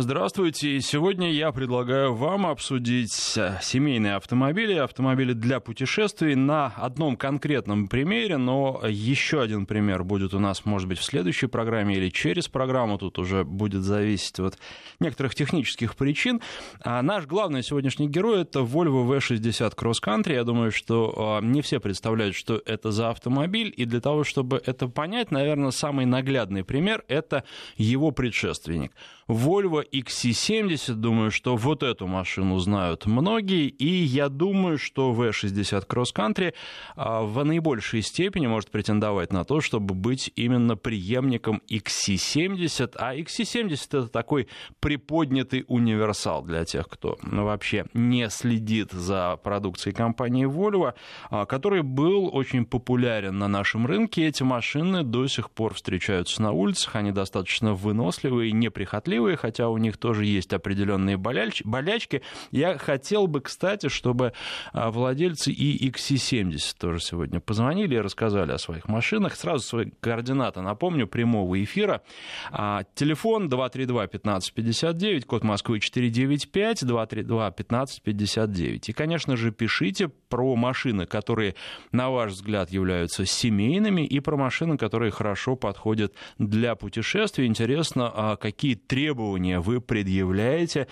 Здравствуйте! Сегодня я предлагаю вам обсудить семейные автомобили, автомобили для путешествий на одном конкретном примере, но еще один пример будет у нас, может быть, в следующей программе или через программу, тут уже будет зависеть от некоторых технических причин. А наш главный сегодняшний герой — это Volvo V60 Cross Country. Я думаю, что не все представляют, что это за автомобиль, и для того, чтобы это понять, наверное, самый наглядный пример — это его предшественник. Volvo XC70, думаю, что вот эту машину знают многие, и я думаю, что V60 Cross Country в наибольшей степени может претендовать на то, чтобы быть именно преемником XC70, а XC70 это такой приподнятый универсал для тех, кто вообще не следит за продукцией компании Volvo, который был очень популярен на нашем рынке. Эти машины до сих пор встречаются на улицах, они достаточно выносливые, неприхотливые, хотя у них тоже есть определенные болячки. Я хотел бы, кстати, чтобы владельцы и XC70 тоже сегодня позвонили и рассказали о своих машинах. Сразу свои координаты напомню, прямого эфира. Телефон 232-1559, код Москвы 495, 232-1559. И, конечно же, пишите про машины, которые, на ваш взгляд, являются семейными, и про машины, которые хорошо подходят для путешествий. Интересно, какие требования вы предъявляете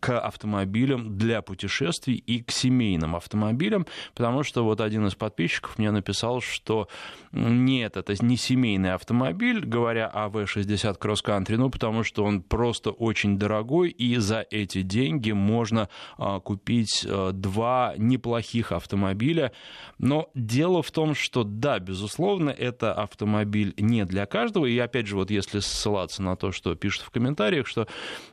к автомобилям для путешествий и к семейным автомобилям, потому что вот один из подписчиков мне написал, что нет, это не семейный автомобиль, говоря о V60 Cross Country, ну, потому что он просто очень дорогой, и за эти деньги можно купить два неплохих автомобиля. Но дело в том, что да, безусловно, это автомобиль не для каждого, и опять же, вот если ссылаться на то, что пишут в комментариях, что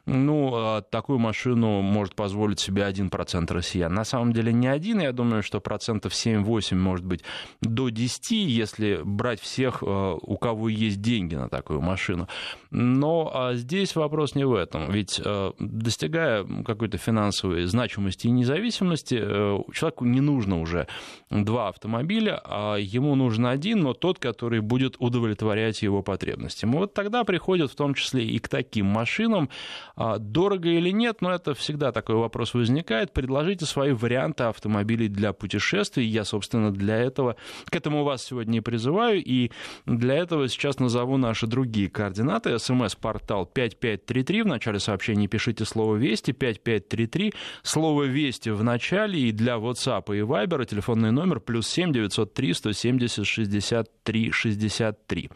ну, такую машину может позволить себе 1% россиян. На самом деле не один, я думаю, что процентов 7-8, может быть, до 10, если брать всех, у кого есть деньги на такую машину. Но здесь вопрос не в этом. Ведь достигая какой-то финансовой значимости и независимости, человеку не нужно уже два автомобиля, а ему нужен один, но тот, который будет удовлетворять его потребностям. И вот тогда приходят в том числе и к таким машинам. Дорого или нет, но это всегда такой вопрос возникает. Предложите свои варианты автомобилей для путешествий. Я, собственно, для этого, к этому вас сегодня и призываю. И для этого сейчас назову наши другие координаты. СМС-портал 5533. В начале сообщения пишите слово «Вести», 5533. Слово «Вести» в начале. И для WhatsApp и Viber телефонный номер +7 903 170 63 63.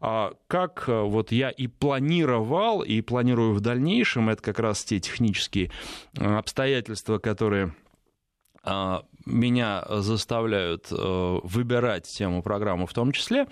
Как вот я и планировал, и планирую в дальнейшем, это как раз те технические обстоятельства, которые меня заставляют выбирать тему программы в том числе.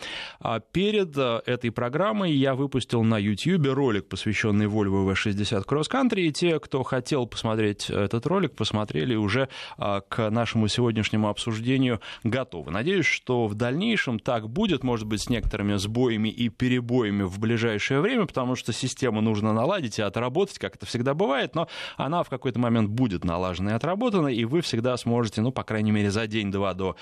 Перед этой программой я выпустил на YouTube ролик, посвященный Volvo V60 Cross Country, и те, кто хотел посмотреть этот ролик, посмотрели уже к нашему сегодняшнему обсуждению готовы. Надеюсь, что в дальнейшем так будет, может быть, с некоторыми сбоями и перебоями в ближайшее время, потому что систему нужно наладить и отработать, как это всегда бывает, но она в какой-то момент будет налажена и отработана, и вы всегда сможете, ну, по крайней мере, за день-два до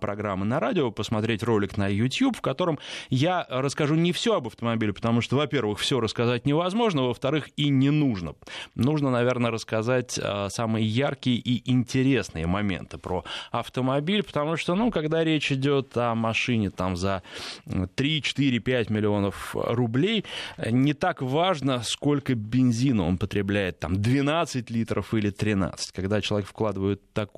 программы на радио посмотреть ролик на YouTube, в котором я расскажу не все об автомобиле, потому что, во-первых, все рассказать невозможно, во-вторых, и не нужно. Нужно, наверное, рассказать самые яркие и интересные моменты про автомобиль, потому что, ну, когда речь идет о машине там за 3, 4, 5 миллионов рублей, не так важно, сколько бензина он потребляет, там, 12 литров или 13. Когда человек вкладывает такую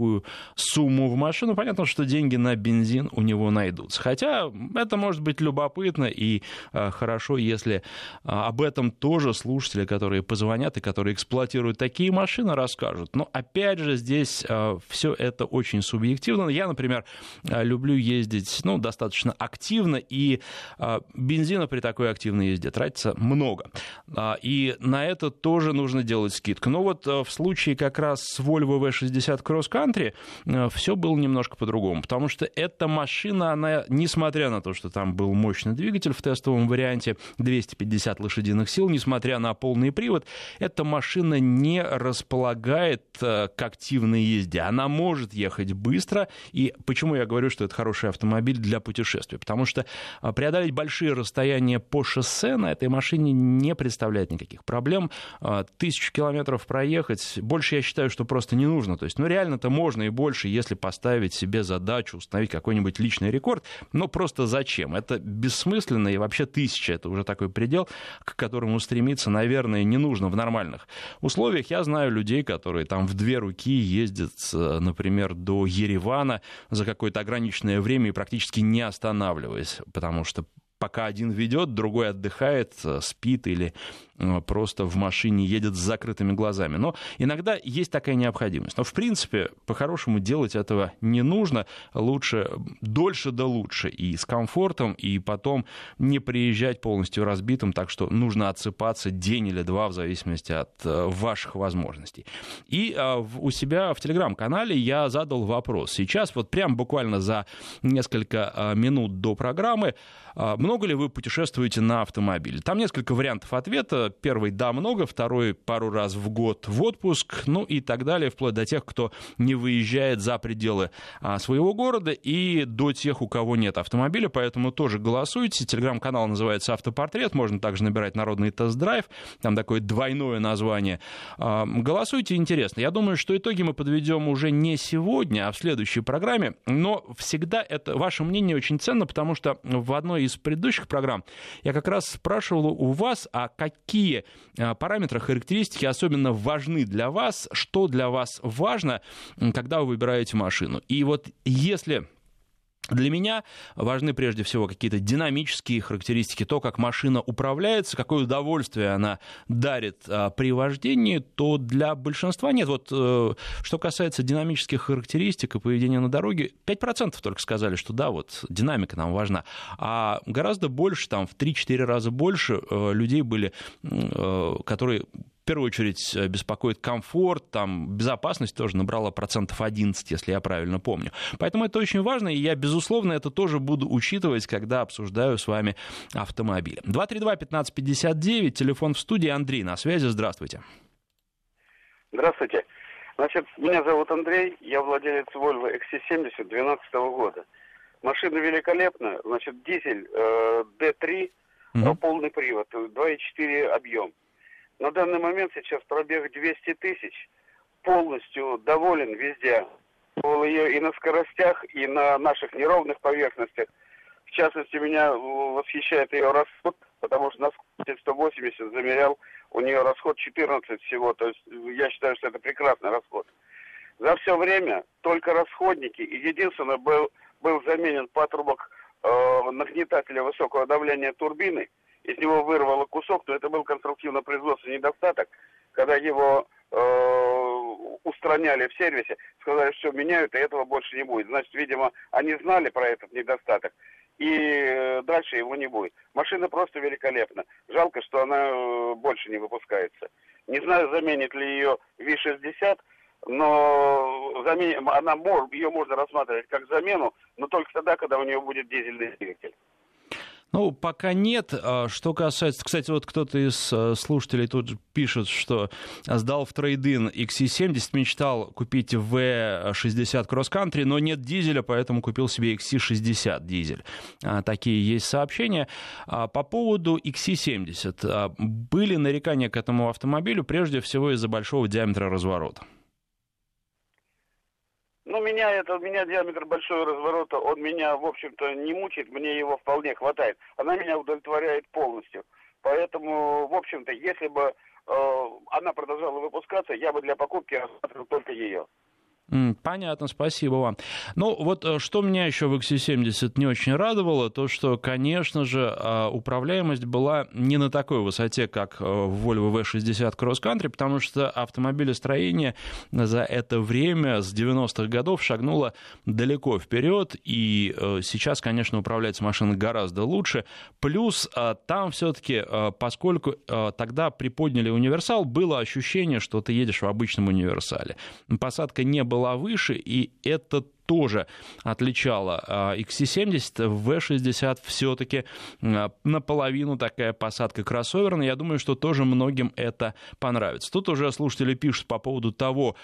сумму в машину, понятно, что деньги на бензин у него найдутся. Хотя это может быть любопытно и хорошо, если об этом тоже слушатели, которые позвонят и которые эксплуатируют такие машины, расскажут. Но опять же, здесь все это очень субъективно. Я, например, люблю ездить, ну, достаточно активно, и бензина при такой активной езде тратится много. И на это тоже нужно делать скидку. Но вот в случае как раз с Volvo V60 Cross Country все было немножко по-другому, потому что эта машина, она, несмотря на то, что там был мощный двигатель в тестовом варианте, 250 лошадиных сил, несмотря на полный привод, эта машина не располагает к активной езде. Она может ехать быстро, и почему я говорю, что это хороший автомобиль для путешествий? Потому что преодолеть большие расстояния по шоссе на этой машине не представляет никаких проблем. 1000 километров проехать, больше я считаю, что просто не нужно. То есть, ну, реально-то можно и больше, если поставить себе задачу установить какой-нибудь личный рекорд. Но просто зачем? Это бессмысленно, и вообще 1000 это уже такой предел, к которому стремиться, наверное, не нужно в нормальных условиях. Я знаю людей, которые там в 2 руки ездят, например, до Еревана за какое-то ограниченное время и практически не останавливаясь, потому что пока один ведет, другой отдыхает, спит или просто в машине едет с закрытыми глазами. Но иногда есть такая необходимость. Но, в принципе, по-хорошему делать этого не нужно. Лучше, дольше да лучше. И с комфортом, и потом не приезжать полностью разбитым. Так что нужно отсыпаться день или два в зависимости от ваших возможностей. И у себя в Телеграм-канале я задал вопрос. Сейчас вот прям буквально за несколько минут до программы: много ли вы путешествуете на автомобиле? Там несколько вариантов ответа. Первый — да, много, второй — пару раз в год в отпуск, ну и так далее, вплоть до тех, кто не выезжает за пределы своего города, и до тех, у кого нет автомобиля, поэтому тоже голосуйте. Телеграм-канал называется «Автопортрет», можно также набирать «Народный тест-драйв», там такое двойное название. Голосуйте, интересно. Я думаю, что итоги мы подведем уже не сегодня, а в следующей программе, но всегда это ваше мнение очень ценно, потому что в одной из предыдущих программ я как раз спрашивал у вас, а какие параметры, характеристики особенно важны для вас, что для вас важно, когда вы выбираете машину. И вот если для меня важны прежде всего какие-то динамические характеристики, то, как машина управляется, какое удовольствие она дарит при вождении, то для большинства нет. Вот что касается динамических характеристик и поведения на дороге, 5% только сказали, что да, вот динамика нам важна. А гораздо больше, там в 3-4 раза больше людей были, которые... В первую очередь беспокоит комфорт, там безопасность тоже набрала 11%, если я правильно помню. Поэтому это очень важно, и я, безусловно, это тоже буду учитывать, когда обсуждаю с вами автомобили. 232-1559, телефон в студии. Андрей на связи, здравствуйте. Здравствуйте. Значит, меня зовут Андрей, я владелец Volvo XC70 2012 года. Машина великолепная, значит, дизель D3, полный привод, 2,4 объем. На данный момент сейчас пробег 200 тысяч. Полностью доволен везде. Был ее и на скоростях, и на наших неровных поверхностях. В частности, меня восхищает ее расход, потому что на скорости 180 замерял. У нее расход 14 всего. То есть я считаю, что это прекрасный расход. За все время только расходники. И единственное, был заменен патрубок нагнетателя высокого давления турбины. Из него вырвало кусок, но это был конструктивно-производственный недостаток. Когда его устраняли в сервисе, сказали, что меняют, и этого больше не будет. Значит, видимо, они знали про этот недостаток, и дальше его не будет. Машина просто великолепна. Жалко, что она больше не выпускается. Не знаю, заменит ли ее V60, но ее можно рассматривать как замену, но только тогда, когда у нее будет дизельный двигатель. Ну, пока нет. Что касается... Кстати, вот кто-то из слушателей тут пишет, что сдал в трейд-ин XC70, мечтал купить V60 Cross Country, но нет дизеля, поэтому купил себе XC60 дизель. Такие есть сообщения. По поводу XC70. Были нарекания к этому автомобилю, прежде всего из-за большого диаметра разворота. Ну, меня диаметр большого разворота, он меня, в общем-то, не мучает, мне его вполне хватает. Она меня удовлетворяет полностью. Поэтому, в общем-то, если бы она продолжала выпускаться, я бы для покупки рассматривал только ее. Понятно, спасибо вам. Ну, вот что меня еще в XC70 не очень радовало, то, что, конечно же, управляемость была не на такой высоте, как в Volvo V60 Cross Country, потому что автомобилестроение за это время с 90-х годов шагнуло далеко вперед, и сейчас, конечно, управляется машина гораздо лучше. Плюс там все-таки, поскольку тогда приподняли универсал, было ощущение, что ты едешь в обычном универсале. Посадка не была была выше, и это тоже отличало XC70. В V60 все-таки наполовину такая посадка кроссоверная. Я думаю, что тоже многим это понравится. Тут уже слушатели пишут по поводу того,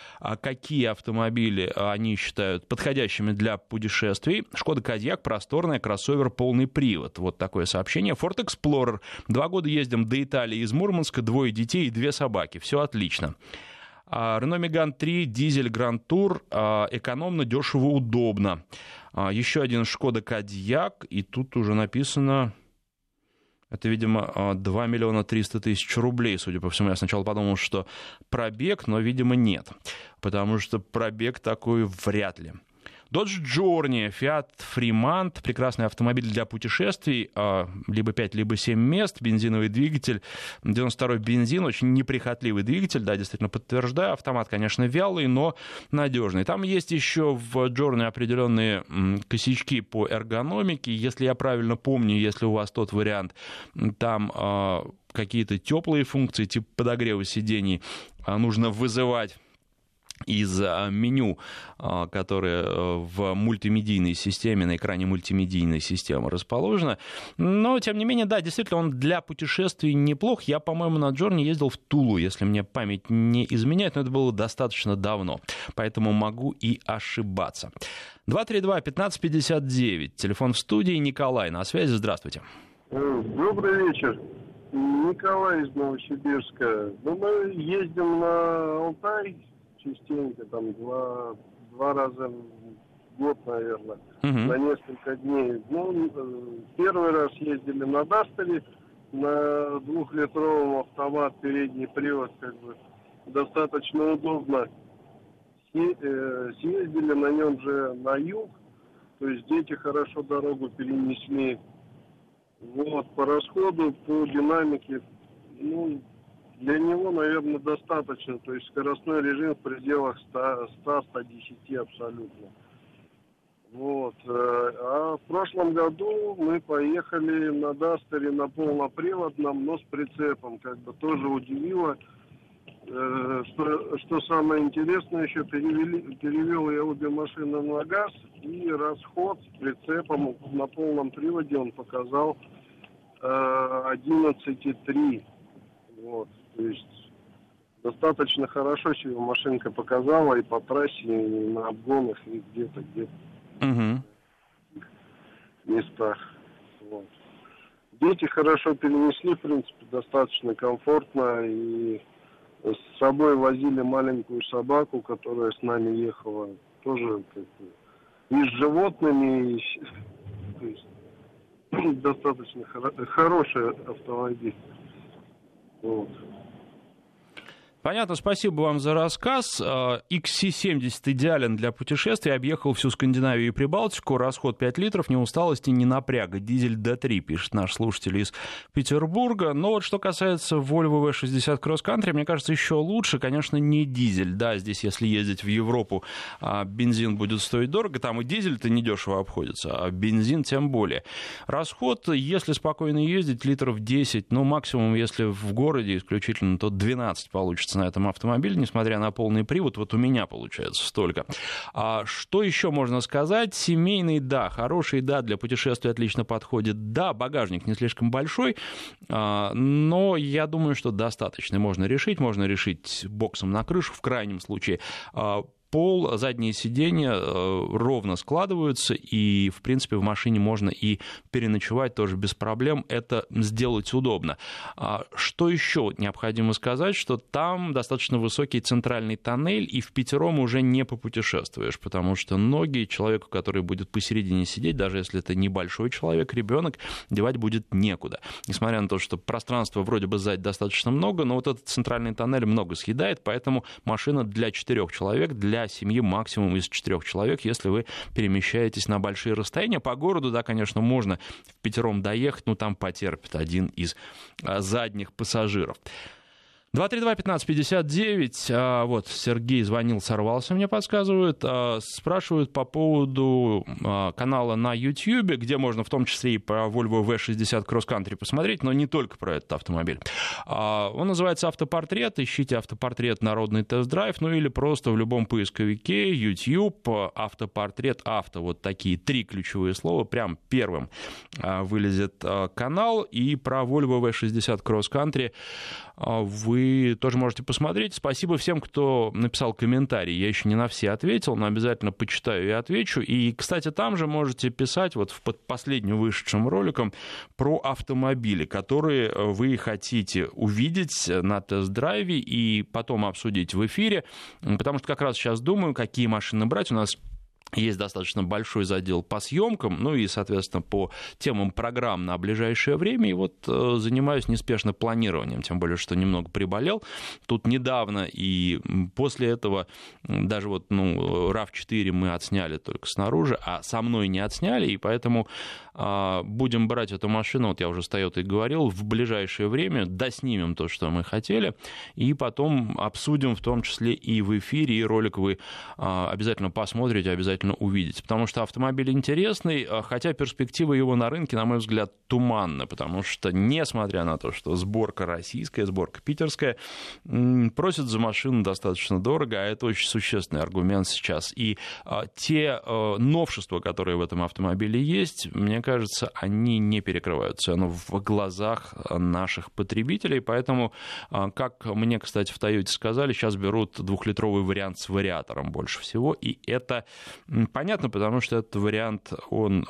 какие автомобили они считают подходящими для путешествий. Шкода Kodiaq, просторная, кроссовер, полный привод. Вот такое сообщение. Ford Explorer. 2 года ездим до Италии из Мурманска, 2 детей и 2 собаки. Все отлично. Renault Megane 3, дизель, Grand Tour, экономно, дешево, удобно. Еще один Skoda Kodiaq, и тут уже написано, это, видимо, 2 миллиона 300 тысяч рублей, судя по всему. Я сначала подумал, что пробег, но, видимо, нет, потому что пробег такой вряд ли. Dodge Journey, Fiat Freemont, прекрасный автомобиль для путешествий, либо 5, либо 7 мест, бензиновый двигатель, 92-й бензин, очень неприхотливый двигатель, да, действительно подтверждаю, автомат, конечно, вялый, но надежный. Там есть еще в Journey определенные косячки по эргономике, если я правильно помню, если у вас тот вариант, там какие-то теплые функции, типа подогрева сидений, нужно вызывать из меню, которое в мультимедийной системе, на экране мультимедийной системы расположено. Но, тем не менее, да, действительно, он для путешествий неплох. Я, по-моему, на Journey ездил в Тулу, если мне память не изменяет, но это было достаточно давно, поэтому могу и ошибаться. 232-1559, телефон в студии, Николай на связи, здравствуйте. Добрый вечер. Николай из Новосибирска. Ну, мы ездим на Алтай частенько, там два раза в год, наверное, на несколько дней. Ну, первый раз ездили на Дастере, на 2-литровом автомат, передний привод, как бы, достаточно удобно. Съездили на нем же на юг, то есть дети хорошо дорогу перенесли. Вот, по расходу, по динамике, ну, для него, наверное, достаточно. То есть скоростной режим в пределах 100-110 абсолютно. Вот. А в прошлом году мы поехали на Дастере на полноприводном, но с прицепом. Как бы тоже удивило. Что самое интересное, еще перевел я обе машины на газ. И расход с прицепом на полном приводе он показал 11,3. Вот. То есть достаточно хорошо себе машинка показала и по трассе, и на обгонах, и где-то местах. Вот. Дети хорошо перенесли, в принципе, достаточно комфортно. И с собой возили маленькую собаку, которая с нами ехала. Тоже и с животными, и то есть, достаточно хороший автомобиль. Вот. Понятно, спасибо вам за рассказ. XC70 идеален для путешествий. Объехал всю Скандинавию и Прибалтику. Расход 5 литров, не усталости, не напряга. Дизель D3, пишет наш слушатель из Петербурга. Но вот что касается Volvo V60 Cross Country, мне кажется, еще лучше, конечно, не дизель. Да, здесь, если ездить в Европу, бензин будет стоить дорого. Там и дизель-то недешево обходится, а бензин тем более. Расход, если спокойно ездить, литров 10. Ну, максимум, если в городе исключительно, то 12 получится на этом автомобиле, несмотря на полный привод. Вот у меня получается столько. А что еще можно сказать? Семейный, да, хороший, да, для путешествий отлично подходит, да, багажник не слишком большой, но я думаю, что достаточно. Можно решить боксом на крышу в крайнем случае. Пол, задние сиденья ровно складываются, и, в принципе, в машине можно и переночевать тоже без проблем, это сделать удобно. Что еще необходимо сказать, что там достаточно высокий центральный тоннель, и впятером уже не попутешествуешь, потому что ноги человеку, который будет посередине сидеть, даже если это небольшой человек, ребенок, девать будет некуда. Несмотря на то, что пространства вроде бы сзади достаточно много, но вот этот центральный тоннель много съедает, поэтому машина для 4 человек, для семьи максимум из 4 человек, если вы перемещаетесь на большие расстояния. По городу, да, конечно, можно впятером доехать, но там потерпит один из задних пассажиров. 232-15-59, вот Сергей звонил, сорвался, мне подсказывают, спрашивают по поводу канала на YouTube, где можно в том числе и про Volvo V60 Cross Country посмотреть, но не только про этот автомобиль. Он называется «Автопортрет», ищите «Автопортрет. Народный тест-драйв», ну или просто в любом поисковике YouTube «Автопортрет. Авто». Вот такие три ключевые слова, прям первым вылезет канал, и про Volvo V60 Cross Country вы тоже можете посмотреть. Спасибо всем, кто написал комментарий. Я еще не на все ответил, но обязательно почитаю и отвечу. И, кстати, там же можете писать вот в последним вышедшим роликом про автомобили, которые вы хотите увидеть на тест-драйве и потом обсудить в эфире. Потому что как раз сейчас думаю, какие машины брать. У нас есть достаточно большой задел по съемкам, ну и, соответственно, по темам программ на ближайшее время. И вот занимаюсь неспешно планированием, тем более, что немного приболел. Тут недавно, и после этого даже вот RAV4 мы отсняли только снаружи, а со мной не отсняли, и поэтому будем брать эту машину, вот я уже с Toyota говорил, в ближайшее время доснимем то, что мы хотели, и потом обсудим, в том числе и в эфире, и ролик вы обязательно посмотрите, обязательно увидеть, потому что автомобиль интересный, хотя перспектива его на рынке, на мой взгляд, туманна, потому что, несмотря на то, что сборка российская, сборка питерская, просят за машину достаточно дорого, а это очень существенный аргумент сейчас. И те новшества, которые в этом автомобиле есть, мне кажется, они не перекрывают цену в глазах наших потребителей, поэтому, как мне, кстати, в Toyota сказали, сейчас берут 2-литровый вариант с вариатором больше всего, и это понятно, потому что этот вариант, он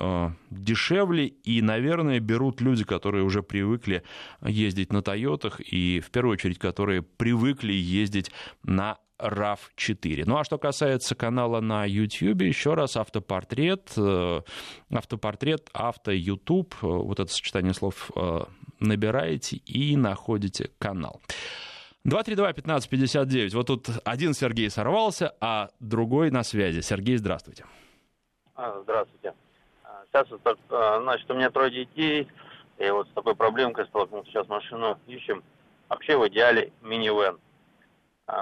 дешевле, и, наверное, берут люди, которые уже привыкли ездить на «Тойотах», и, в первую очередь, которые привыкли ездить на RAV4. Ну, а что касается канала на YouTube, еще раз, «Автопортрет», «Автопортрет», «Авто», «Ютуб», вот это сочетание слов набираете и находите канал. 232-15-59. Вот тут один Сергей сорвался, а другой на связи. Сергей, здравствуйте. Здравствуйте. Сейчас, значит, у меня трое детей, и вот с такой проблемкой столкнулся. Сейчас машину ищем. Вообще, в идеале, минивэн.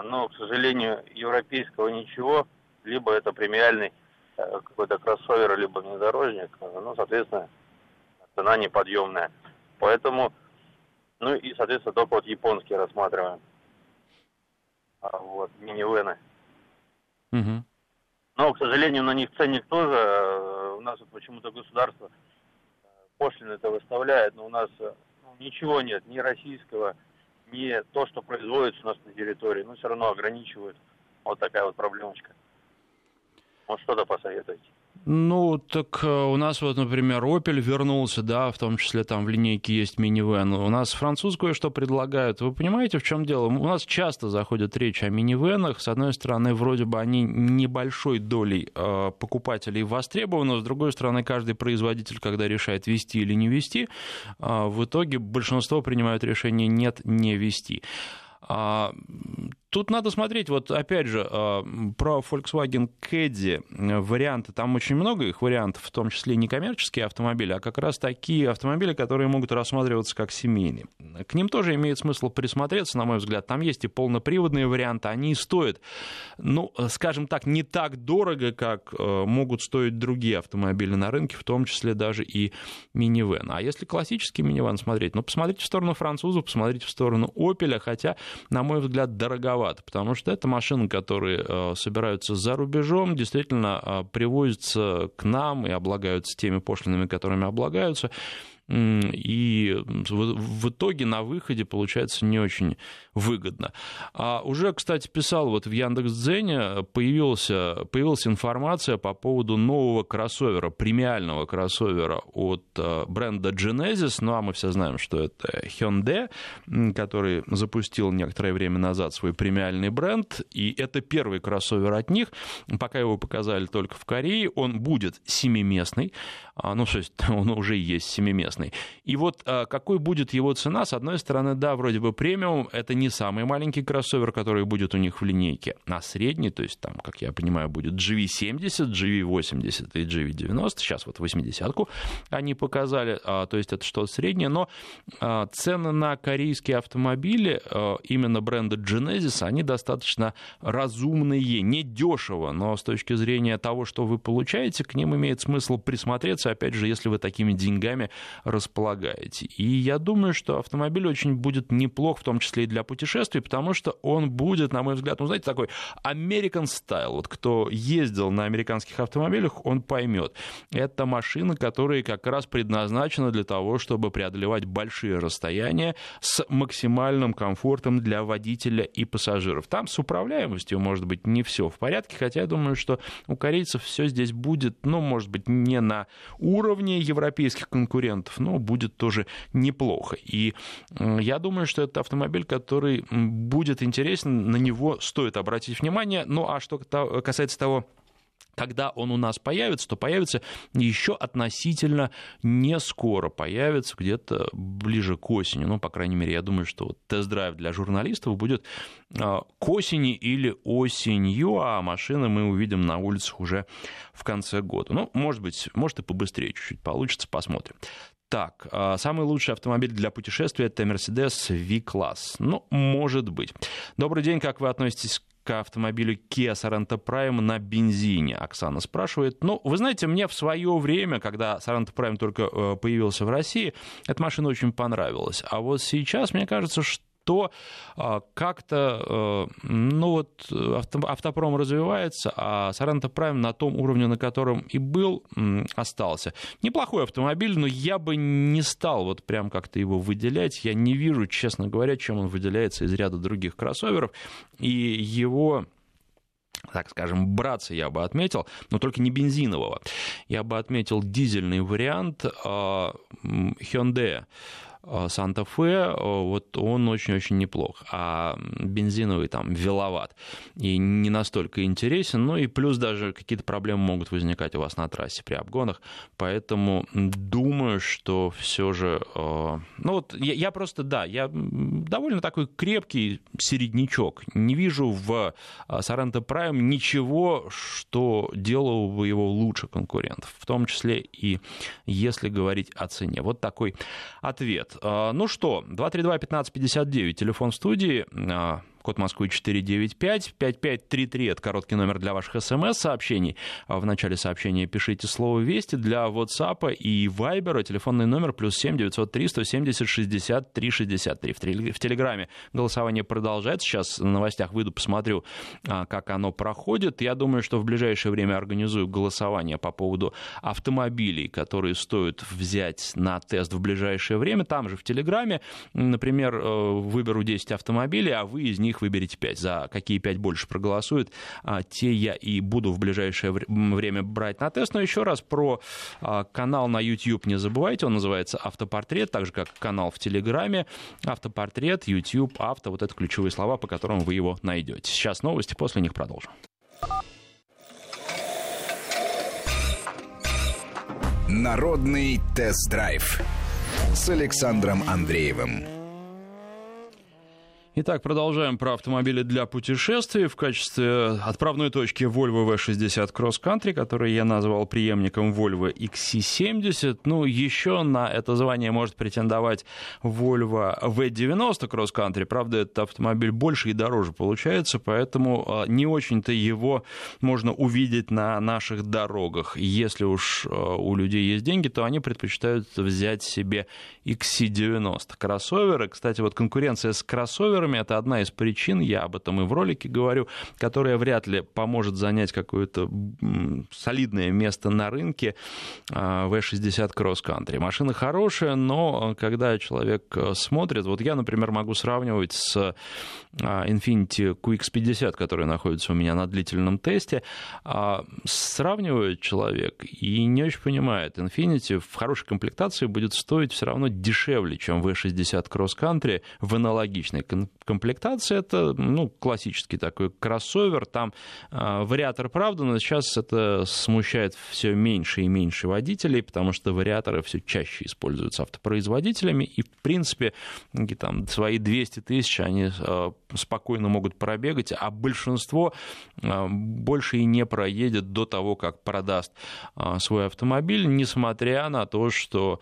Но, к сожалению, европейского ничего. Либо это премиальный какой-то кроссовер, либо внедорожник. Ну, соответственно, цена неподъемная. Поэтому... Ну и, соответственно, только вот японские рассматриваем. Вот, минивэны. Угу. Но, к сожалению, на них ценник тоже. У нас вот почему-то государство пошлины-то выставляет, но у нас ничего нет, ни российского, ни то, что производится у нас на территории. Но все равно ограничивают. Вот такая вот проблемочка. Вот что-то посоветуйте. Ну, так у нас вот, например, Opel вернулся, да, в том числе там в линейке есть минивэн. У нас французское что предлагают. Вы понимаете, в чем дело? У нас часто заходит речь о минивэнах. С одной стороны, вроде бы они небольшой долей покупателей востребованы. С другой стороны, каждый производитель, когда решает вести или не вести, в итоге большинство принимают решение «нет, не вести». Тут надо смотреть, вот опять же, про Volkswagen Caddy варианты, там очень много их вариантов, в том числе не коммерческие автомобили, а как раз такие автомобили, которые могут рассматриваться как семейные. К ним тоже имеет смысл присмотреться, на мой взгляд. Там есть и полноприводные варианты, они стоят, ну, скажем так, не так дорого, как могут стоить другие автомобили на рынке, в том числе даже и минивэн. А если классический минивэн смотреть, ну, посмотрите в сторону французов, посмотрите в сторону Opel, хотя, на мой взгляд, дороговато. Потому что это машины, которые собираются за рубежом, действительно привозятся к нам и облагаются теми пошлинами, которыми облагаются. И в итоге на выходе получается не очень выгодно. А уже, кстати, писал вот в Яндекс.Дзене, появилась информация по поводу нового кроссовера, премиального кроссовера от бренда Genesis. Ну, а мы все знаем, что это Hyundai, который запустил некоторое время назад свой премиальный бренд. И это первый кроссовер от них. Пока его показали только в Корее. Он будет семиместный. Ну, то есть он уже есть семиместный. классный. И вот какой будет его цена? С одной стороны, да, вроде бы премиум, это не самый маленький кроссовер, который будет у них в линейке, а средний, то есть там, как я понимаю, будет GV70, GV80 и GV90, сейчас вот 80-ку они показали, то есть это что-то среднее, но цены на корейские автомобили именно бренда Genesis, они достаточно разумные, не дешево, но с точки зрения того, что вы получаете, к ним имеет смысл присмотреться, опять же, если вы такими деньгами располагаете. И я думаю, что автомобиль очень будет неплох, в том числе и для путешествий, потому что он будет, на мой взгляд, ну, знаете, такой American style. Вот кто ездил на американских автомобилях, он поймет. Это машина, которая как раз предназначена для того, чтобы преодолевать большие расстояния с максимальным комфортом для водителя и пассажиров. Там с управляемостью, может быть, не все в порядке, хотя я думаю, что у корейцев все здесь будет, ну, может быть, не на уровне европейских конкурентов, но будет тоже неплохо. И я думаю, что это автомобиль, который будет интересен, на него стоит обратить внимание. Ну, а что касается того, когда он у нас появится, то появится еще относительно не скоро. Появится где-то ближе к осени. Ну, по крайней мере, я думаю, что вот тест-драйв для журналистов будет к осени или осенью, а машины мы увидим на улицах уже в конце года. Ну, может быть, может и побыстрее чуть-чуть получится, посмотрим. Так, самый лучший автомобиль для путешествия — это Mercedes V-класс. Ну, может быть. Добрый день, как вы относитесь к автомобилю Kia Sorento Prime на бензине? Оксана спрашивает. Ну, вы знаете, мне в свое время, когда Sorento Prime только появился в России, эта машина очень понравилась. А вот сейчас, мне кажется, что как-то, ну вот, автопром развивается, а Sorento Prime на том уровне, на котором и был, остался. Неплохой автомобиль, но я бы не стал вот прям как-то его выделять. Я не вижу, честно говоря, чем он выделяется из ряда других кроссоверов. И его, так скажем, братца я бы отметил, но только не бензинового. Я бы отметил дизельный вариант Hyundai Santa-Fe, вот он очень-очень неплох, а бензиновый там веловат и не настолько интересен, ну и плюс даже какие-то проблемы могут возникать у вас на трассе при обгонах, поэтому думаю, что все же, ну вот я просто, да, я довольно такой крепкий середнячок, не вижу в Sorento Prime ничего, что делало бы его лучше конкурентов, в том числе и если говорить о цене. Вот такой ответ. Ну что, 232-1559, телефон студии, код Москвы 495, 5533 это короткий номер для ваших смс-сообщений. В начале сообщения пишите слово «Вести». Для WhatsApp и Viber телефонный номер +7 903 170 63 63. В Телеграме голосование продолжается. Сейчас на новостях выйду, посмотрю, как оно проходит. Я думаю, что в ближайшее время организую голосование по поводу автомобилей, которые стоит взять на тест в ближайшее время. Там же в Телеграме, например, выберу 10 автомобилей, а вы из них выберите 5. За какие 5 больше проголосуют, те я и буду в ближайшее время брать на тест. Но еще раз про канал на YouTube не забывайте. Он называется «Автопортрет», так же, как канал в Телеграме. «Автопортрет», YouTube, «Авто». Вот это ключевые слова, по которым вы его найдете. Сейчас новости, после них продолжим. Народный тест-драйв с Александром Андреевым. Итак, продолжаем про автомобили для путешествий. В качестве отправной точки Volvo V60 Cross Country, который я назвал преемником Volvo XC70. Ну, еще на это звание может претендовать Volvo V90 Cross Country. Правда, этот автомобиль больше и дороже получается, поэтому не очень-то его можно увидеть на наших дорогах. Если уж у людей есть деньги, то они предпочитают взять себе XC90 кроссоверы. Кстати, вот конкуренция с кроссоверами — это одна из причин, я об этом и в ролике говорю, которая вряд ли поможет занять какое-то солидное место на рынке V60 Cross Country. Машина хорошая, но когда человек смотрит, вот я, например, могу сравнивать с Infiniti QX50, который находится у меня на длительном тесте, сравнивает человек и не очень понимает, Infiniti в хорошей комплектации будет стоить все равно дешевле, чем V60 Cross Country в аналогичной комплектация, это классический такой кроссовер, там вариатор, правда, но сейчас это смущает все меньше и меньше водителей, потому что вариаторы все чаще используются автопроизводителями, и, в принципе, там, свои 200 тысяч они спокойно могут пробегать, а большинство больше и не проедет до того, как продаст свой автомобиль, несмотря на то, что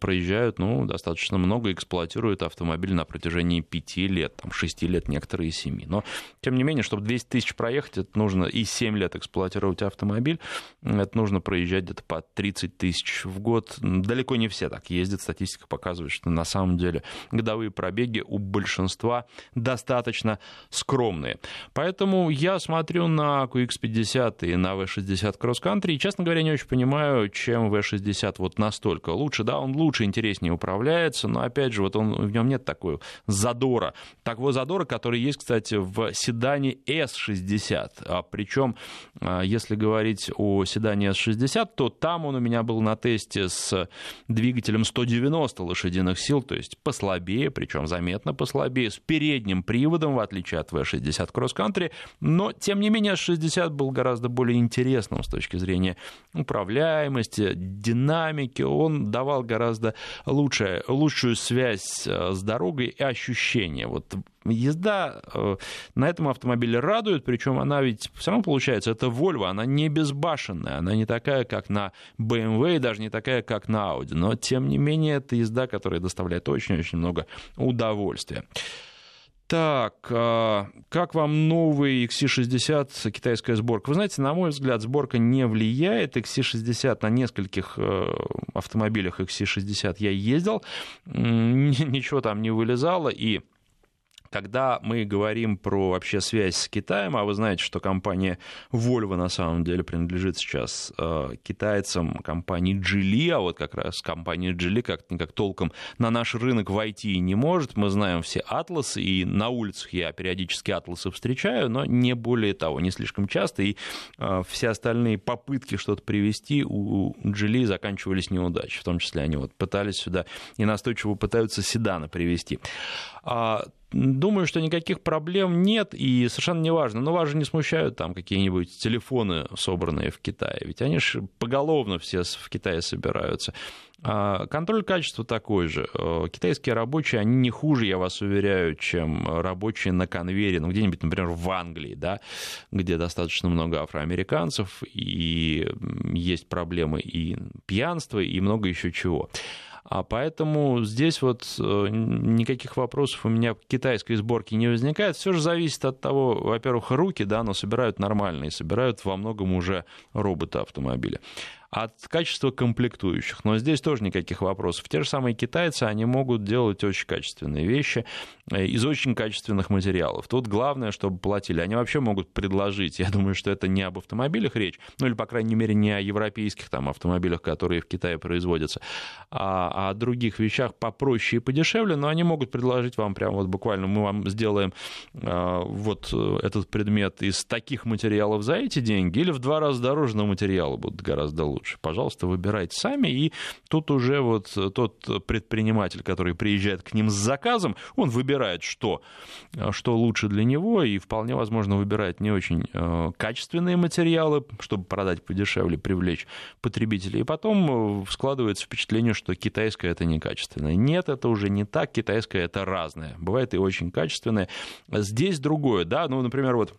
проезжают достаточно много, эксплуатируют автомобиль на протяжении 5 лет, там, 6 лет, некоторые 7. Но, тем не менее, чтобы 200 тысяч проехать, это нужно и 7 лет эксплуатировать автомобиль, это нужно проезжать где-то по 30 тысяч в год. Далеко не все так ездят, статистика показывает, что на самом деле годовые пробеги у большинства достаточно скромные. Поэтому я смотрю на QX50 и на V60 Cross Country, и, честно говоря, не очень понимаю, чем V60 вот настолько лучше. Да, он лучше, интереснее управляется, но, опять же, в нем нет такого задора. Такого задора, который есть, кстати, в седане S60. Причем, если говорить о седане S60, то там он у меня был на тесте с двигателем 190 лошадиных сил, то есть послабее, причем заметно послабее, с передним приводом, в отличие от V60 Cross Country, но, тем не менее, S60 был гораздо более интересным с точки зрения управляемости, динамики, он давал гораздо лучшую связь с дорогой и ощущение. Вот езда на этом автомобиле радует, причем она ведь все равно получается, это Volvo, она не безбашенная, она не такая, как на BMW, даже не такая, как на Audi, но, тем не менее, это езда, которая доставляет очень-очень много удовольствия. Так, как вам новый XC60, китайская сборка? Вы знаете, на мой взгляд, сборка не влияет. XC60 на нескольких автомобилях XC60 я ездил, ничего там не вылезало, и когда мы говорим про вообще связь с Китаем, а вы знаете, что компания Volvo на самом деле принадлежит сейчас китайцам, компании Geely, а вот как раз компания Geely как-то никак толком на наш рынок войти не может. Мы знаем все атласы, и на улицах я периодически атласы встречаю, но не более того, не слишком часто, и все остальные попытки что-то привезти у Geely заканчивались неудачей, в том числе они вот пытались сюда и настойчиво пытаются седаны привезти. Думаю, что никаких проблем нет, и совершенно не важно, но вас же не смущают там какие-нибудь телефоны, собранные в Китае, ведь они же поголовно все в Китае собираются. Контроль качества такой же. Китайские рабочие, они не хуже, я вас уверяю, чем рабочие на конвейере, где-нибудь, например, в Англии, да, где достаточно много афроамериканцев, и есть проблемы и пьянства, и много еще чего. А поэтому здесь вот никаких вопросов у меня к китайской сборке не возникает. Все же зависит от того, во-первых, руки, да, но собирают нормально, и собирают во многом уже роботы-автомобили. От качества комплектующих. Но здесь тоже никаких вопросов. Те же самые китайцы, они могут делать очень качественные вещи из очень качественных материалов. Тут главное, чтобы платили. Они вообще могут предложить, я думаю, что это не об автомобилях речь, или, по крайней мере, не о европейских там автомобилях, которые в Китае производятся, а о других вещах попроще и подешевле, но они могут предложить вам прям вот буквально, мы вам сделаем вот этот предмет из таких материалов за эти деньги, или в 2 раза дороже, но материалы будут гораздо лучше. Пожалуйста, выбирайте сами, и тут уже вот тот предприниматель, который приезжает к ним с заказом, он выбирает, что лучше для него, и вполне возможно выбирает не очень качественные материалы, чтобы продать подешевле, привлечь потребителей, и потом складывается впечатление, что китайское — это некачественное. Нет, это уже не так, китайское — это разное, бывает и очень качественное. Здесь другое, да, например, вот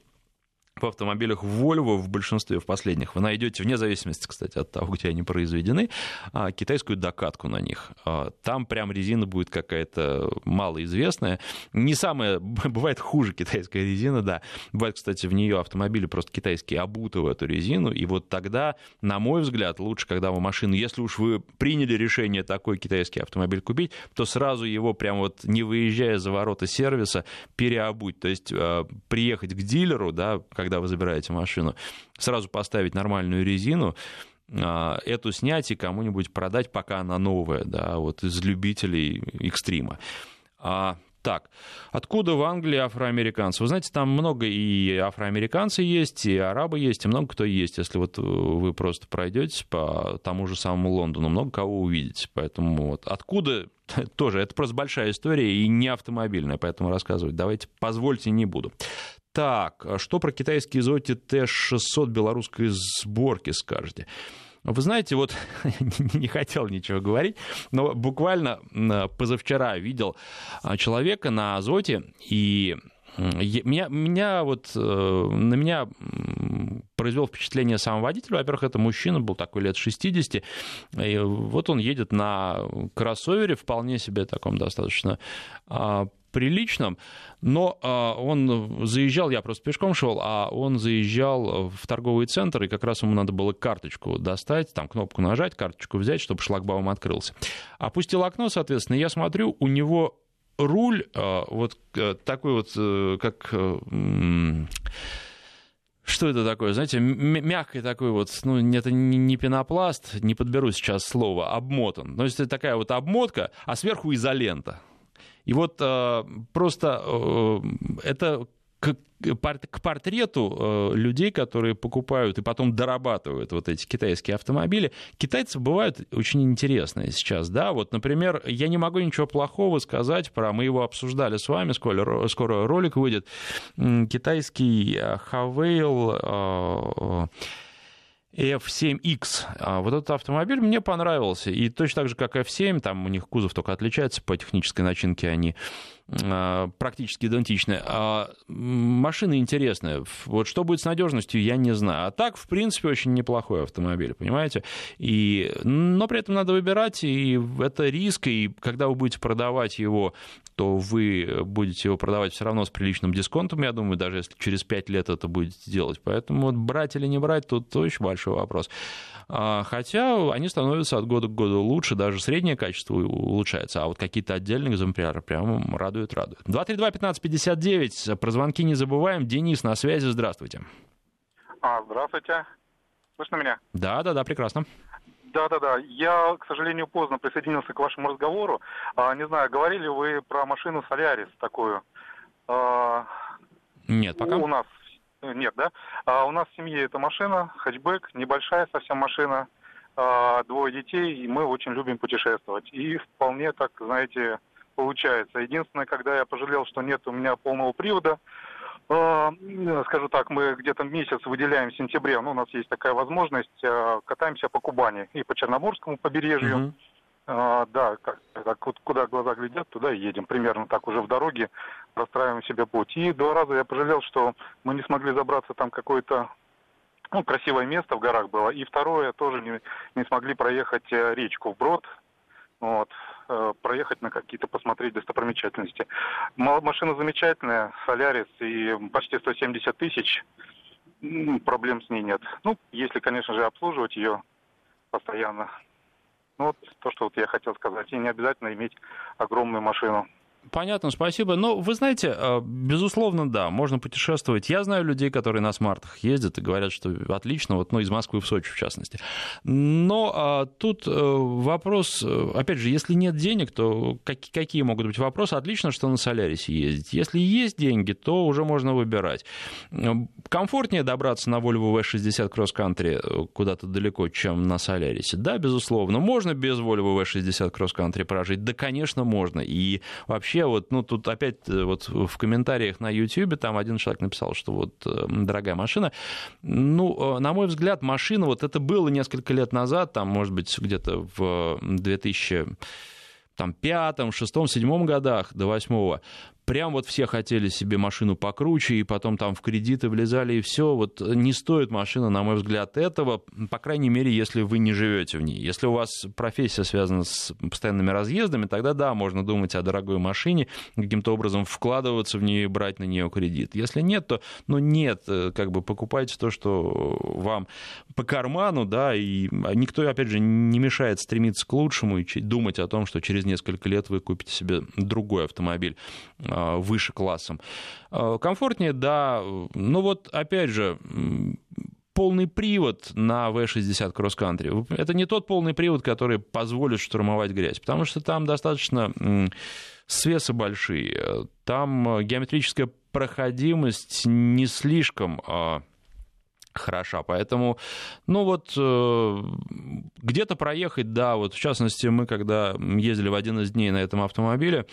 в автомобилях Volvo в большинстве, в последних, вы найдете, вне зависимости, кстати, от того, где они произведены, китайскую докатку на них. Там прям резина будет какая-то малоизвестная. Не самая, бывает хуже китайская резина, да. Бывает, кстати, в нее автомобили просто китайские обуты в эту резину. И вот тогда, на мой взгляд, лучше, когда вы машину, если уж вы приняли решение такой китайский автомобиль купить, то сразу его прям вот не выезжая за ворота сервиса переобуть. То есть приехать к дилеру, да, когда вы забираете машину, сразу поставить нормальную резину, эту снять и кому-нибудь продать, пока она новая, да, вот из любителей экстрима. так. Откуда в Англии афроамериканцы? Вы знаете, там много и афроамериканцы есть, и арабы есть, и много кто есть. Если вот вы просто пройдете по тому же самому Лондону, много кого увидите. Поэтому вот откуда... Тоже, это просто большая история и не автомобильная, поэтому рассказывать давайте, позвольте, не буду. Так, что про китайский Zotye T-600 белорусской сборки скажете? Вы знаете, вот не хотел ничего говорить, но буквально позавчера видел человека на Zotye, и на меня произвел впечатление сам водитель. Во-первых, это мужчина был такой лет 60, и вот он едет на кроссовере, вполне себе таком достаточно приличном, но он заезжал, я просто пешком шел, а он заезжал в торговый центр, и как раз ему надо было карточку достать, там кнопку нажать, карточку взять, чтобы шлагбаум открылся. Опустил окно, соответственно, я смотрю, у него руль вот такой вот, как... Что это такое? Знаете, мягкий такой вот, ну, это не пенопласт, не подберу сейчас слово, обмотан. То есть это такая вот обмотка, а сверху изолента. И вот просто это... к портрету людей, которые покупают и потом дорабатывают вот эти китайские автомобили. Китайцы бывают очень интересные сейчас, да, вот, например, я не могу ничего плохого сказать про, мы его обсуждали с вами, скоро ролик выйдет, китайский Хавейл F7X. Вот этот автомобиль мне понравился. И точно так же, как F7, там у них кузов только отличается, по технической начинке они практически идентичны. Машина интересная. Вот что будет с надежностью, я не знаю. А так, в принципе, очень неплохой автомобиль, понимаете? Но при этом надо выбирать, и это риск, и когда вы будете продавать его, то вы будете его продавать все равно с приличным дисконтом, я думаю, даже если через 5 лет это будете делать. Поэтому вот брать или не брать, тут очень большой вопрос. Хотя они становятся от года к году лучше, даже среднее качество улучшается, а вот какие-то отдельные экземпляры прямо радуют. 232-15-59, про звонки не забываем. Денис на связи, здравствуйте. Здравствуйте. Слышно меня? Да, прекрасно. Да. Я, к сожалению, поздно присоединился к вашему разговору. Не знаю, говорили вы про машину Solaris такую? Нет, пока. У нас... Нет, да? У нас в семье эта машина, хэтчбэк, небольшая совсем машина, 2 детей, и мы очень любим путешествовать. И вполне так, знаете, получается. Единственное, когда я пожалел, что нет у меня полного привода, скажу так, мы где-то месяц выделяем в сентябре, у нас есть такая возможность, катаемся по Кубани и по Черноморскому побережью. Mm-hmm. Да, куда глаза глядят, туда и едем. Примерно так уже в дороге расстраиваем себе путь. И 2 раза я пожалел, что мы не смогли забраться, там какое-то красивое место в горах было. И 2-е тоже не смогли проехать речку вброд, проехать на какие-то, посмотреть достопримечательности. Машина замечательная, Solaris, и почти 170 тысяч, проблем с ней нет. Если, конечно же, обслуживать ее постоянно. То, что я хотел сказать. И не обязательно иметь огромную машину. Понятно, спасибо. Вы знаете, безусловно, да, можно путешествовать. Я знаю людей, которые на смартах ездят и говорят, что отлично, из Москвы в Сочи, в частности. Но тут вопрос, опять же, если нет денег, то какие могут быть вопросы? Отлично, что на Солярисе ездить. Если есть деньги, то уже можно выбирать. Комфортнее добраться на Volvo V60 Cross Country куда-то далеко, чем на Солярисе. Да, безусловно. Можно без Volvo V60 Cross Country прожить? Да, конечно, можно. И вообще тут опять в комментариях на YouTube там один человек написал, что дорогая машина. На мой взгляд, машина, это было несколько лет назад, там, может быть, где-то в 2005, 2006, 2007 годах, до 2008-го. Прям все хотели себе машину покруче, и потом там в кредиты влезали, и все. Не стоит машина, на мой взгляд, этого, по крайней мере, если вы не живете в ней. Если у вас профессия связана с постоянными разъездами, тогда да, можно думать о дорогой машине, каким-то образом вкладываться в нее и брать на нее кредит. Если нет, то покупайте то, что вам по карману, да, и никто, опять же, не мешает стремиться к лучшему и думать о том, что через несколько лет вы купите себе другой автомобиль выше классом. Комфортнее, да. Опять же, полный привод на V60 Cross Country. Это не тот полный привод, который позволит штурмовать грязь, потому что там достаточно свесы большие, там геометрическая проходимость не слишком хороша, поэтому, ну вот, где-то проехать, да, вот в частности, мы когда ездили в один из дней на этом автомобиле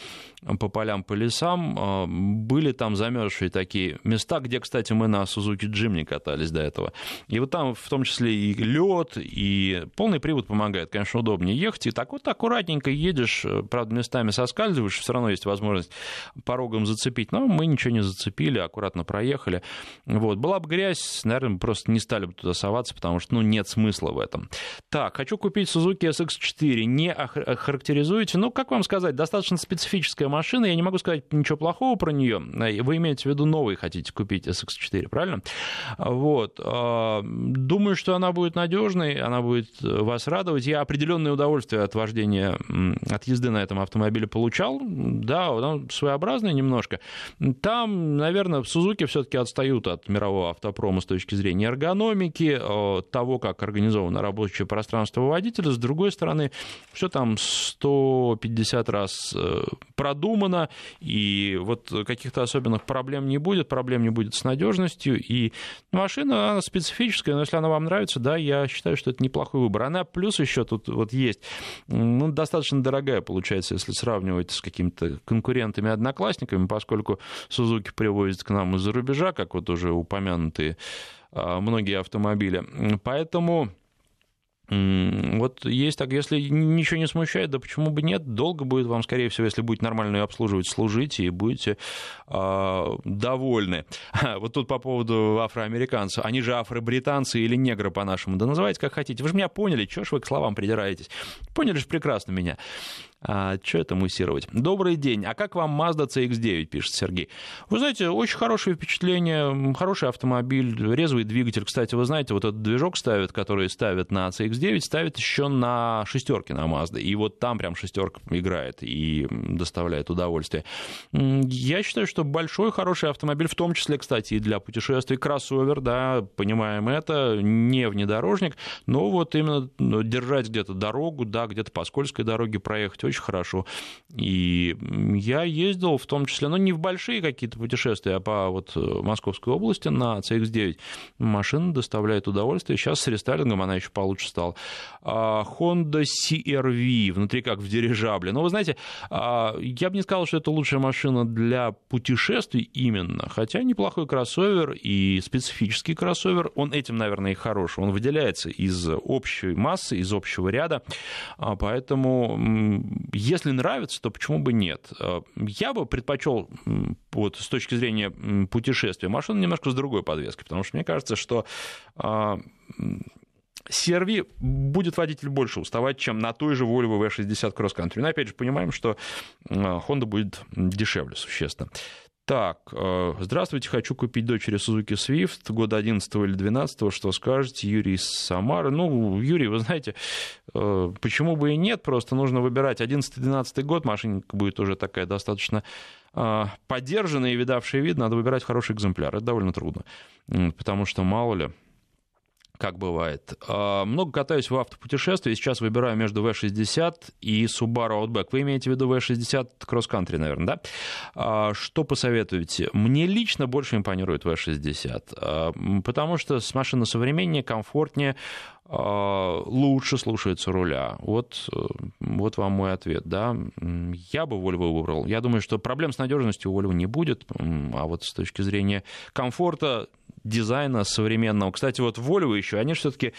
по полям, по лесам, были там замерзшие такие места, где, кстати, мы на Suzuki Jimny катались до этого, и вот там в том числе и лед, и полный привод помогает, конечно, удобнее ехать, и так вот аккуратненько едешь, правда, местами соскальзываешь, все равно есть возможность порогом зацепить, но мы ничего не зацепили, аккуратно проехали, вот, была бы грязь, наверное, просто не стали бы туда соваться, потому что, ну, нет смысла в этом. Так, хочу купить Suzuki SX4, не охарактеризуете? Ну, как вам сказать, достаточно специфическая машина, я не могу сказать ничего плохого про нее. Вы имеете в виду новый хотите купить SX4, правильно? Вот. Думаю, что она будет надежной, она будет вас радовать. Я определенное удовольствие от вождения, от езды на этом автомобиле получал. Да, он своеобразный немножко. Там, наверное, в Suzuki все-таки отстают от мирового автопрома с точки зрения эргономики, того, как организовано рабочее пространство водителя. С другой стороны, все там 150 раз продумано, и вот каких-то особенных проблем не будет с надежностью, и машина, она специфическая, но если она вам нравится, да, я считаю, что это неплохой выбор. Она плюс еще тут вот есть, ну, достаточно дорогая получается, если сравнивать с какими-то конкурентами-одноклассниками, поскольку Suzuki привозит к нам из-за рубежа, как вот уже упомянутые многие автомобили. Поэтому вот есть так, если ничего не смущает, да почему бы нет, долго будет вам, скорее всего, если будете нормально ее обслуживать, служить, и будете довольны. Вот тут по поводу афроамериканцев, они же афробританцы или негры по-нашему, да называйте как хотите, вы же меня поняли, чего ж вы к словам придираетесь, поняли же прекрасно меня. Что это муссировать? Добрый день. А как вам Mazda CX-9, пишет Сергей? Вы знаете, очень хорошее впечатление, хороший автомобиль, резвый двигатель. Кстати, вы знаете, вот этот движок ставят, который ставят на CX-9, ставят еще на шестерки на Mazda. И вот там прям шестерка играет и доставляет удовольствие. Я считаю, что большой, хороший автомобиль, в том числе, кстати, и для путешествий. Кроссовер, да, понимаем это, не внедорожник, но вот именно держать где-то дорогу, да, где-то по скользкой дороге проехать очень хорошо. И я ездил в том числе, ну, не в большие какие-то путешествия, а по вот Московской области на CX-9. Машина доставляет удовольствие. Сейчас с рестайлингом она еще получше стала. Honda CR-V, внутри как в дирижабле. Но вы знаете, я бы не сказал, что это лучшая машина для путешествий именно, хотя неплохой кроссовер и специфический кроссовер. Он этим, наверное, и хорош. Он выделяется из общей массы, из общего ряда. Поэтому если нравится, то почему бы нет? Я бы предпочел вот, с точки зрения путешествия машину немножко с другой подвеской, потому что мне кажется, что CR-V будет водитель больше уставать, чем на той же Volvo V60 Cross Country. Но опять же понимаем, что Honda будет дешевле существенно. Так, здравствуйте, хочу купить дочери Suzuki Swift, года 11 или 12, что скажете, Юрий из Самары. Ну, Юрий, вы знаете, почему бы и нет, просто нужно выбирать 11-12 год, машинка будет уже такая достаточно подержанная и видавшая вид, надо выбирать хороший экземпляр, это довольно трудно, потому что мало ли. Как бывает. Много катаюсь в автопутешествии. Сейчас выбираю между V60 и Subaru Outback. Вы имеете в виду V60 Cross Country, наверное, да? Что посоветуете? Мне лично больше импонирует V60, потому что машина современнее, комфортнее, лучше слушается руля. Вот вам мой ответ, да. Я бы Volvo выбрал. Я думаю, что проблем с надежностью у Volvo не будет, а вот с точки зрения комфорта, дизайна современного. Кстати, вот Volvo еще, они все-таки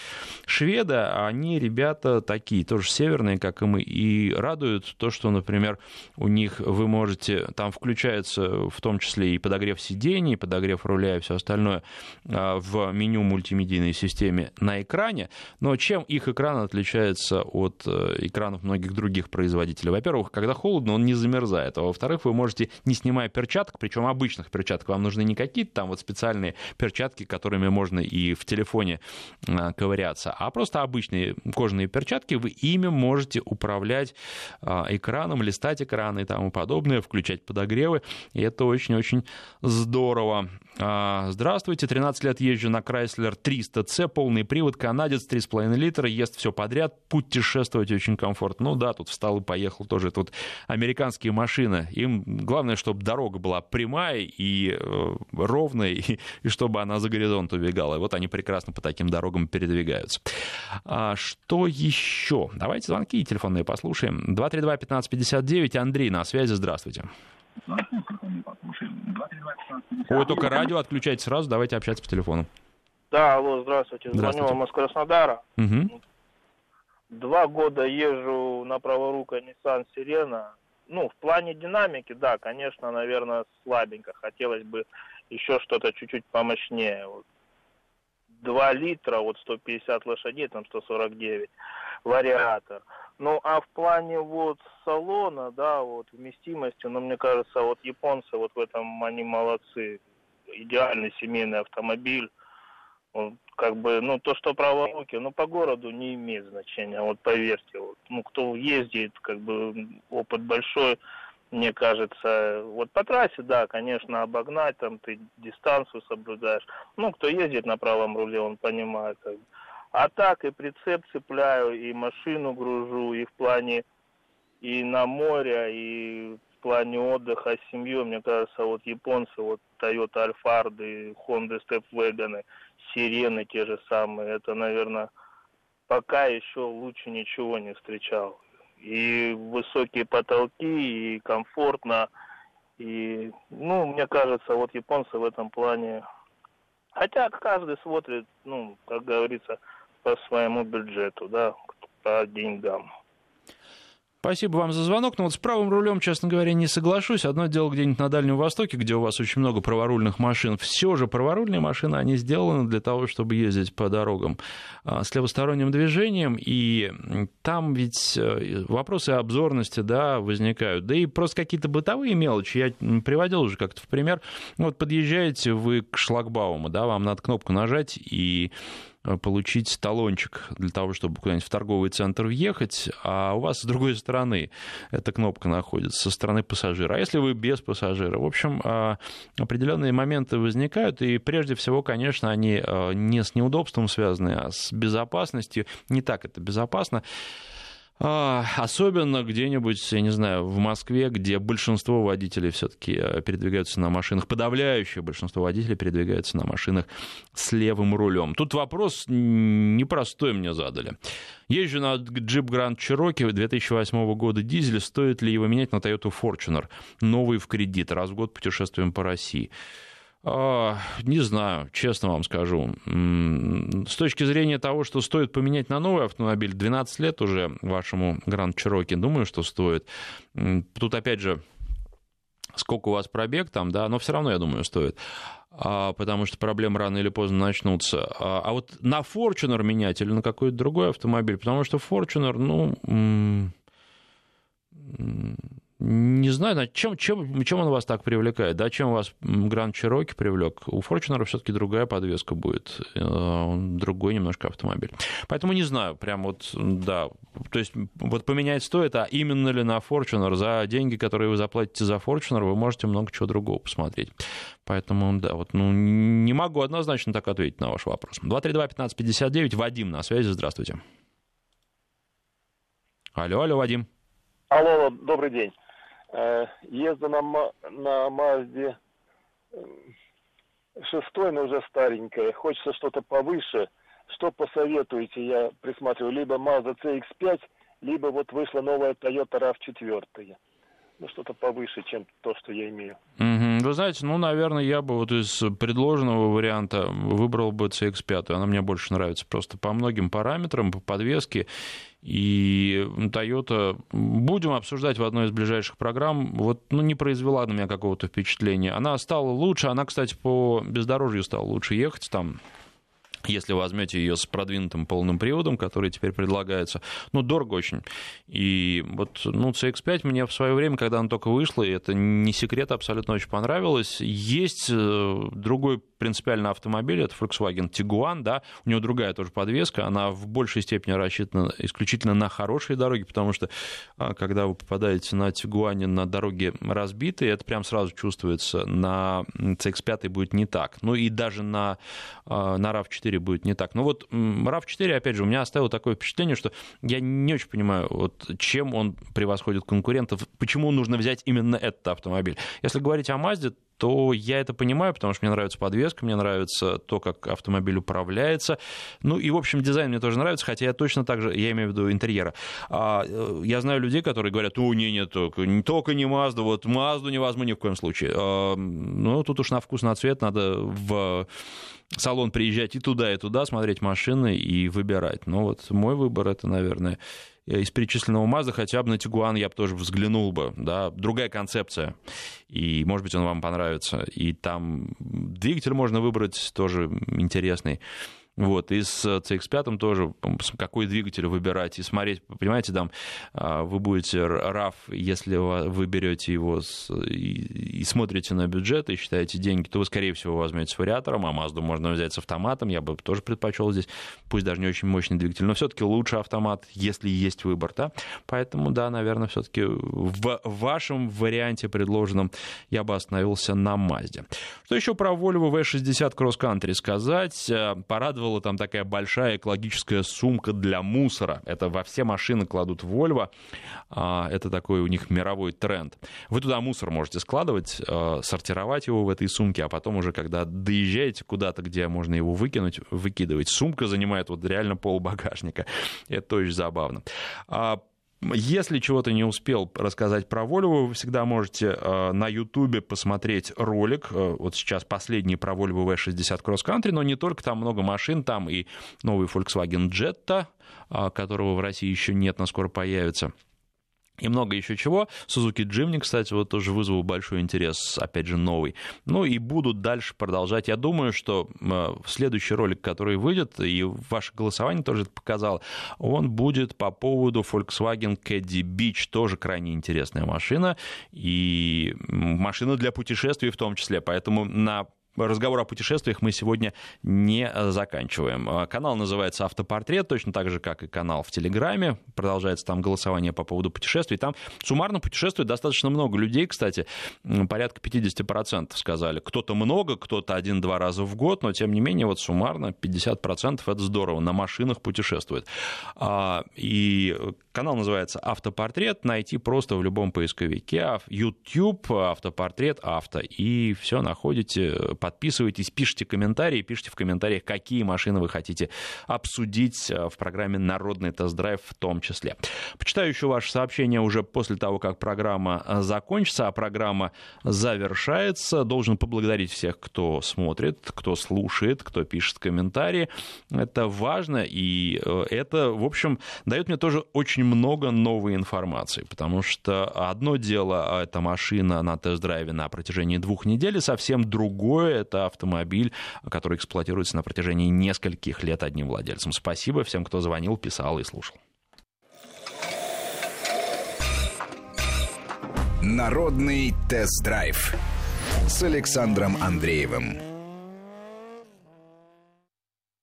шведы, они ребята такие, тоже северные, как и мы, и радуют то, что, например, у них вы можете, там включается в том числе и подогрев сидений, и подогрев руля, и все остальное в меню мультимедийной системе на экране, но чем их экран отличается от экранов многих других производителей? Во-первых, когда холодно, он не замерзает, а во-вторых, вы можете, не снимая перчаток, причем обычных перчаток, вам нужны не какие-то там вот специальные перчатки, перчатки, которыми можно и в телефоне ковыряться, а просто обычные кожаные перчатки, вы ими можете управлять экраном, листать экраны и тому подобное, включать подогревы, и это очень-очень здорово. Здравствуйте, 13 лет езжу на Chrysler 300C, полный привод, канадец, 3,5 литра, ест все подряд, путешествовать очень комфортно. Ну да, тут встал и поехал тоже, тут американские машины, им главное, чтобы дорога была прямая и ровная, и чтобы она за горизонт убегала, и вот они прекрасно по таким дорогам передвигаются. Что еще? Давайте звонки телефонные послушаем. 232-1559, Андрей на связи, здравствуйте. Ой, только радио отключайте сразу, давайте общаться по телефону. Да, алло, здравствуйте. Звоню вам из Краснодара. Угу. 2 года езжу на праворукой Nissan Sirena. Ну, в плане динамики, да, конечно, наверное, слабенько. Хотелось бы еще что-то чуть-чуть помощнее. 2 литра, 150 лошадей, там 149, вариатор. Ну, а в плане салона, да, вместимости, мне кажется, японцы в этом они молодцы. Идеальный семейный автомобиль. Он то, что праворуки, по городу не имеет значения, поверьте. Кто ездит, опыт большой, мне кажется. По трассе, да, конечно, обогнать, ты дистанцию соблюдаешь. Кто ездит на правом руле, он понимает. А так и прицеп цепляю, и машину гружу, и в плане и на море, и в плане отдыха с семьей, мне кажется, японцы, Toyota Alphard, Honda Stepwagon, Сирены те же самые, это, наверное, пока еще лучше ничего не встречал. И высокие потолки, и комфортно, и, мне кажется, японцы в этом плане, хотя каждый смотрит, как говорится, по своему бюджету, да, по деньгам. Спасибо вам за звонок, но с правым рулем, честно говоря, не соглашусь. Одно дело где-нибудь на Дальнем Востоке, где у вас очень много праворульных машин. Все же праворульные машины, они сделаны для того, чтобы ездить по дорогам с левосторонним движением, и там ведь вопросы обзорности, да, возникают. Да и просто какие-то бытовые мелочи, я приводил уже как-то в пример. Подъезжаете вы к шлагбауму, да, вам надо кнопку нажать и получить талончик для того, чтобы куда-нибудь в торговый центр въехать, а у вас с другой стороны эта кнопка находится, со стороны пассажира. А если вы без пассажира? В общем, определенные моменты возникают, и прежде всего, конечно, они не с неудобством связаны, а с безопасностью. Не так это безопасно. Особенно где-нибудь, я не знаю, в Москве, где большинство водителей все-таки передвигаются на машинах, подавляющее большинство водителей передвигаются на машинах с левым рулем. Тут вопрос непростой мне задали. Езжу на джип Grand Cherokee 2008 года дизель, стоит ли его менять на Toyota Fortuner? Новый в кредит, раз в год путешествуем по России. Не знаю, честно вам скажу. С точки зрения того, что стоит поменять на новый автомобиль, 12 лет уже вашему Grand Cherokee, думаю, что стоит. Тут, опять же, сколько у вас пробег там, да, но все равно, я думаю, стоит. Потому что проблемы рано или поздно начнутся. А на Fortuner менять или на какой-то другой автомобиль? Потому что Fortuner, не знаю, чем он вас так привлекает, да, чем вас Grand Cherokee привлек. У Fortuner все-таки другая подвеска будет, другой немножко автомобиль. Поэтому не знаю, прям да, то есть поменять стоит, а именно ли на Fortuner, за деньги, которые вы заплатите за Fortuner, вы можете много чего другого посмотреть. Поэтому, да, не могу однозначно так ответить на ваш вопрос. 232-1559, Вадим на связи, здравствуйте. Алло, Вадим. Алло, добрый день. Езду на Мазде 6-й, но уже старенькая. Хочется что-то повыше. Что посоветуете? Я присматриваю либо Mazda CX-5, либо вышла новая Toyota RAV4. Что-то повыше, чем то, что я имею. Вы знаете, наверное, я бы из предложенного варианта выбрал бы CX-5. Она мне больше нравится просто по многим параметрам, по подвеске. И Toyota, будем обсуждать в одной из ближайших программ, не произвела на меня какого-то впечатления. Она стала лучше, она, кстати, по бездорожью стала лучше ехать там. Если вы возьмете ее с продвинутым полным приводом, который теперь предлагается, ну, дорого очень. И вот, ну, CX-5 мне в свое время, когда она только вышла, и это не секрет, абсолютно очень понравилось. Есть другой принципиально автомобиль, это Volkswagen Tiguan, да, у него другая тоже подвеска, она в большей степени рассчитана исключительно на хорошие дороги, потому что, когда вы попадаете на Tiguan на дороги разбитые, это прям сразу чувствуется, на CX-5 будет не так. Ну, и даже на RAV4 будет не так. Но вот RAV4, опять же, у меня оставило такое впечатление, что я не очень понимаю, вот, чем он превосходит конкурентов, почему нужно взять именно этот автомобиль. Если говорить о Mazda, то я это понимаю, потому что мне нравится подвеска, мне нравится то, как автомобиль управляется. Ну и, в общем, дизайн мне тоже нравится, хотя я точно так же, я имею в виду интерьера. Я знаю людей, которые говорят, только не Mazda, вот Mazda не возьму ни в коем случае. Ну, тут уж на вкус, на цвет надо в салон приезжать и туда, смотреть машины и выбирать. Но вот мой выбор, это, наверное, из перечисленного Mazda, хотя бы на Tiguan я бы тоже взглянул бы, да, другая концепция, и, может быть, он вам понравится, и там двигатель можно выбрать тоже интересный, вот, и с CX-5 тоже, какой двигатель выбирать, и смотреть, понимаете, там, вы будете RAV, если вы берете его и смотрите на бюджет, и считаете деньги, то вы, скорее всего, возьмете с вариатором, а Mazda можно взять с автоматом, я бы тоже предпочел здесь, пусть даже не очень мощный двигатель, но все-таки лучше автомат, если есть выбор, да, поэтому, да, наверное, все-таки в вашем варианте предложенном я бы остановился на Mazda. Что еще про Volvo V60 Cross Country сказать? Порадовал там такая большая экологическая сумка для мусора. Это во все машины кладут Volvo. Это такой у них мировой тренд. Вы туда мусор можете складывать, сортировать его в этой сумке, а потом уже, когда доезжаете куда-то, где можно его выкинуть, выкидывать. Сумка занимает вот реально полбагажника. Это очень забавно. Если чего-то не успел рассказать про Volvo, вы всегда можете на YouTube посмотреть ролик. Вот сейчас последний про Volvo V60 Cross Country, но не только, там много машин, там и новый Volkswagen Jetta, которого в России еще нет, но скоро появится. И много еще чего. Suzuki Jimny, кстати, вот тоже вызвал большой интерес, опять же, новый. Ну и будут дальше продолжать. Я думаю, что следующий ролик, который выйдет, и ваше голосование тоже это показало, он будет по поводу Volkswagen Caddy Beach, тоже крайне интересная машина, и машина для путешествий в том числе, поэтому на разговор о путешествиях мы сегодня не заканчиваем. Канал называется «Автопортрет», точно так же, как и канал в Телеграме. Продолжается там голосование по поводу путешествий. Там суммарно путешествует достаточно много людей, кстати. Порядка 50% сказали. Кто-то много, кто-то 1-2 раза в год, но, тем не менее, вот суммарно 50% — это здорово. На машинах путешествует. И канал называется «Автопортрет». Найти просто в любом поисковике. YouTube, «Автопортрет», «Авто». И все, находите. Подписывайтесь, пишите комментарии, пишите в комментариях, какие машины вы хотите обсудить в программе «Народный тест-драйв» в том числе. Почитаю еще ваши сообщения уже после того, как программа закончится, а программа завершается. Должен поблагодарить всех, кто смотрит, кто слушает, кто пишет комментарии. Это важно, и это, в общем, дает мне тоже очень много новой информации, потому что одно дело — это машина на тест-драйве на протяжении 2 недель, совсем другое — это автомобиль, который эксплуатируется на протяжении нескольких лет одним владельцем. Спасибо всем, кто звонил, писал и слушал. Народный тест-драйв с Александром Андреевым.